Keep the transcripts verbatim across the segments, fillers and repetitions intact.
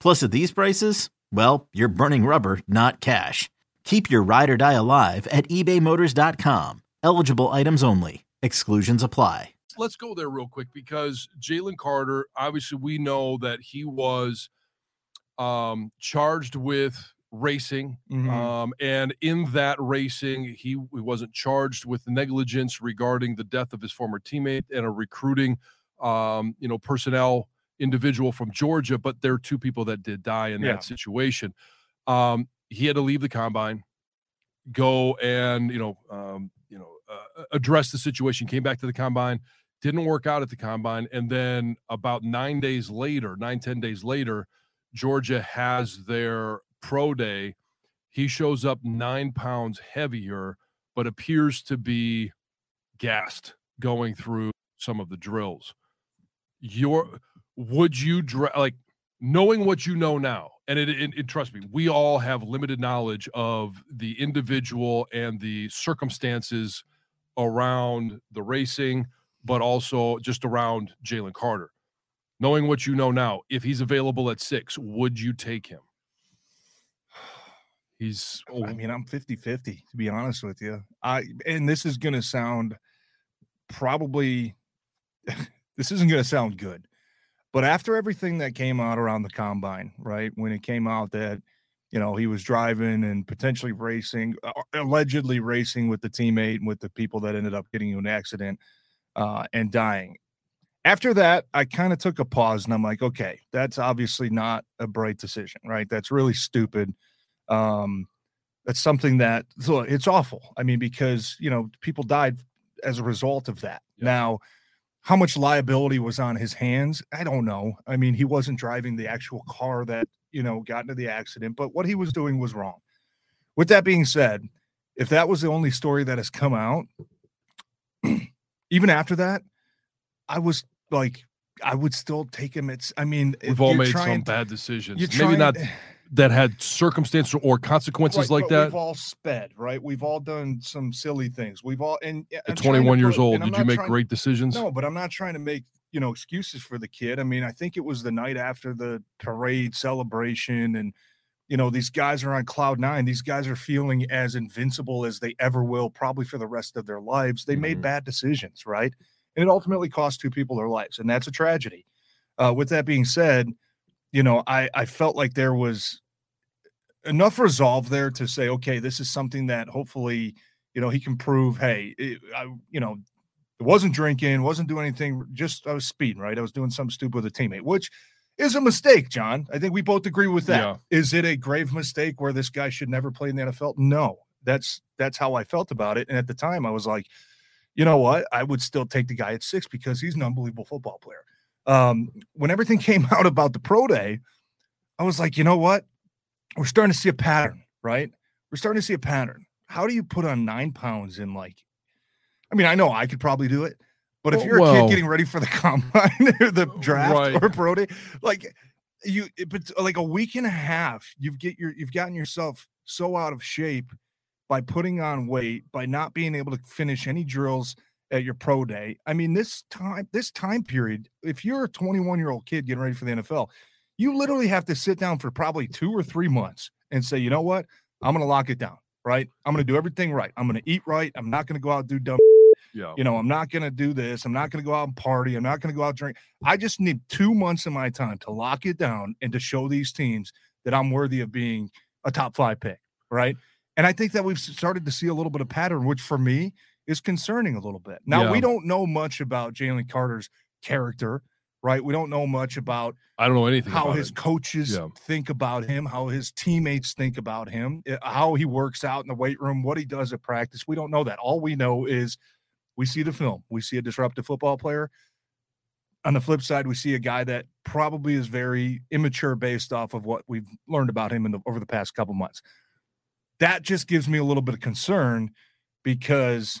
Plus, at these prices, well, you're burning rubber, not cash. Keep your ride or die alive at ebay motors dot com. Eligible items only. Exclusions apply. Let's go there real quick, because Jalen Carter, obviously we know that he was um, charged with racing. Mm-hmm. Um, and in that racing, he, he wasn't charged with negligence regarding the death of his former teammate and a recruiting um, you know, personnel individual from Georgia, but there are two people that did die in yeah. that situation. Um, he had to leave the combine, go and, you know, um, you know, uh, address the situation, came back to the combine, didn't work out at the combine. And then about nine days later, nine, ten days later, Georgia has their pro day. He shows up nine pounds heavier, but appears to be gassed going through some of the drills. Your Would you dra- like knowing what you know now? And it, it, it, trust me, we all have limited knowledge of the individual and the circumstances around the racing, but also just around Jalen Carter. Knowing what you know now, if he's available at six, would you take him? He's, oh. I mean, I'm fifty fifty, to be honest with you. I, and this is going to sound probably, this isn't going to sound good. But after everything that came out around the combine, right, when it came out that, you know, he was driving and potentially racing, allegedly racing with the teammate and with the people that ended up getting into an accident uh, and dying. After that, I kind of took a pause and I'm like, okay, that's obviously not a bright decision, right? That's really stupid. Um, that's something that it's awful. I mean, because, you know, people died as a result of that. Yeah. Now, how much liability was on his hands? I don't know. I mean, he wasn't driving the actual car that, you know, got into the accident, but what he was doing was wrong. With that being said, if that was the only story that has come out, even after that, I was like, I would still take him. It's, I mean, we've all made some to, bad decisions. Maybe trying, not that had circumstances or consequences right, like that. We've all sped, right? We've all done some silly things. We've all, and at twenty-one years old, did you make great decisions? No, but I'm not trying to make, you know, excuses for the kid. I mean, I think it was the night after the parade celebration and, you know, these guys are on cloud nine. These guys are feeling as invincible as they ever will, probably for the rest of their lives. They mm-hmm. made bad decisions, right? And it ultimately cost two people their lives. And that's a tragedy. Uh, with that being said, you know, I, I felt like there was enough resolve there to say, okay, this is something that hopefully, you know, he can prove, hey, it, I, you know, it wasn't drinking, wasn't doing anything, just I was speeding, right? I was doing something stupid with a teammate, which is a mistake, John. I think we both agree with that. Yeah. Is it a grave mistake where this guy should never play in the N F L? No, that's that's how I felt about it. And at the time I was like, you know what? I would still take the guy at six because he's an unbelievable football player. Um, when everything came out about the pro day, I was like, you know what? We're starting to see a pattern, right? We're starting to see a pattern. How do you put on nine pounds in like, I mean, I know I could probably do it, but well, if you're a well, kid getting ready for the combine or the draft right. or pro day, like you, but like a week and a half, you've get your, you've gotten yourself so out of shape by putting on weight, by not being able to finish any drills, at your pro day. I mean, this time, this time period, if you're a twenty-one-year-old kid getting ready for the N F L, you literally have to sit down for probably two or three months and say, you know what, I'm going to lock it down, right? I'm going to do everything right. I'm going to eat right. I'm not going to go out and do dumb. Yeah. You know, I'm not going to do this. I'm not going to go out and party. I'm not going to go out and drink. I just need two months of my time to lock it down and to show these teams that I'm worthy of being a top five pick, right? And I think that we've started to see a little bit of pattern, which for me is concerning a little bit. Now, yeah. we don't know much about Jalen Carter's character, right? We don't know much about I don't know anything how about his it. coaches yeah. think about him, how his teammates think about him, how he works out in the weight room, what he does at practice. We don't know that. All we know is we see the film. We see a disruptive football player. On the flip side, we see a guy that probably is very immature based off of what we've learned about him in the, over the past couple months. That just gives me a little bit of concern because...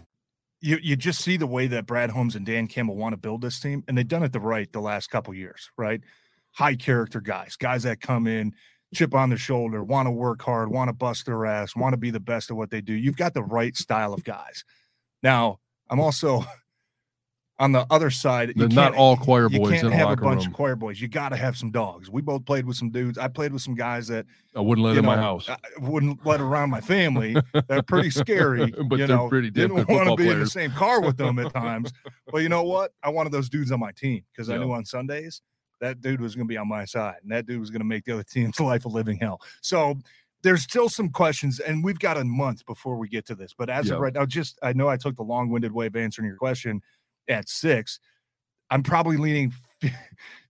You you just see the way that Brad Holmes and Dan Campbell want to build this team, and they've done it the right the last couple years, right? High character guys, guys that come in, chip on their shoulder, want to work hard, want to bust their ass, want to be the best at what they do. You've got the right style of guys. Now, I'm also on the other side. They're not all choir boys. You can't in have a, a bunch room. of choir boys. You got to have some dogs. We both played with some dudes. I played with some guys that I wouldn't let in know, my house. I wouldn't let around my family. They're pretty scary, but you they're know, pretty didn't want to be players. in the same car with them at times. But you know what? I wanted those dudes on my team because yeah. I knew on Sundays that dude was going to be on my side, and that dude was going to make the other team's life a living hell. So there's still some questions, and we've got a month before we get to this. But as yeah. of right now, just I know I took the long-winded way of answering your question at six. I'm probably leaning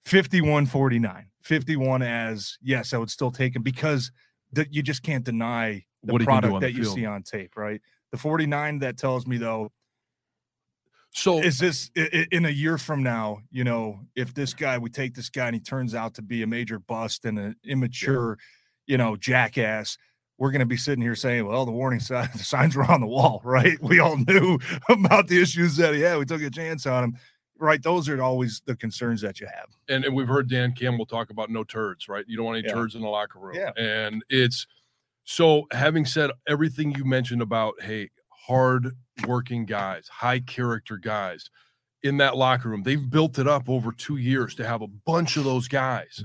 fifty-one forty-nine. fifty-one as, yes, I would still take him because the, you just can't deny the what product that the you field? see on tape, right? The forty-nine, that tells me, though, so is this in a year from now, you know, if this guy, we take this guy and he turns out to be a major bust and an immature, yeah. you know, jackass, we're going to be sitting here saying, well, the warning sign, the signs were on the wall, right? We all knew about the issues that he had. We took a chance on him, right? Those are always the concerns that you have. And, and we've heard Dan Campbell talk about no turds, right? You don't want any yeah. turds in the locker room. Yeah. And it's so having said everything you mentioned about, hey, hard working guys, high character guys in that locker room. They've built it up over two years to have a bunch of those guys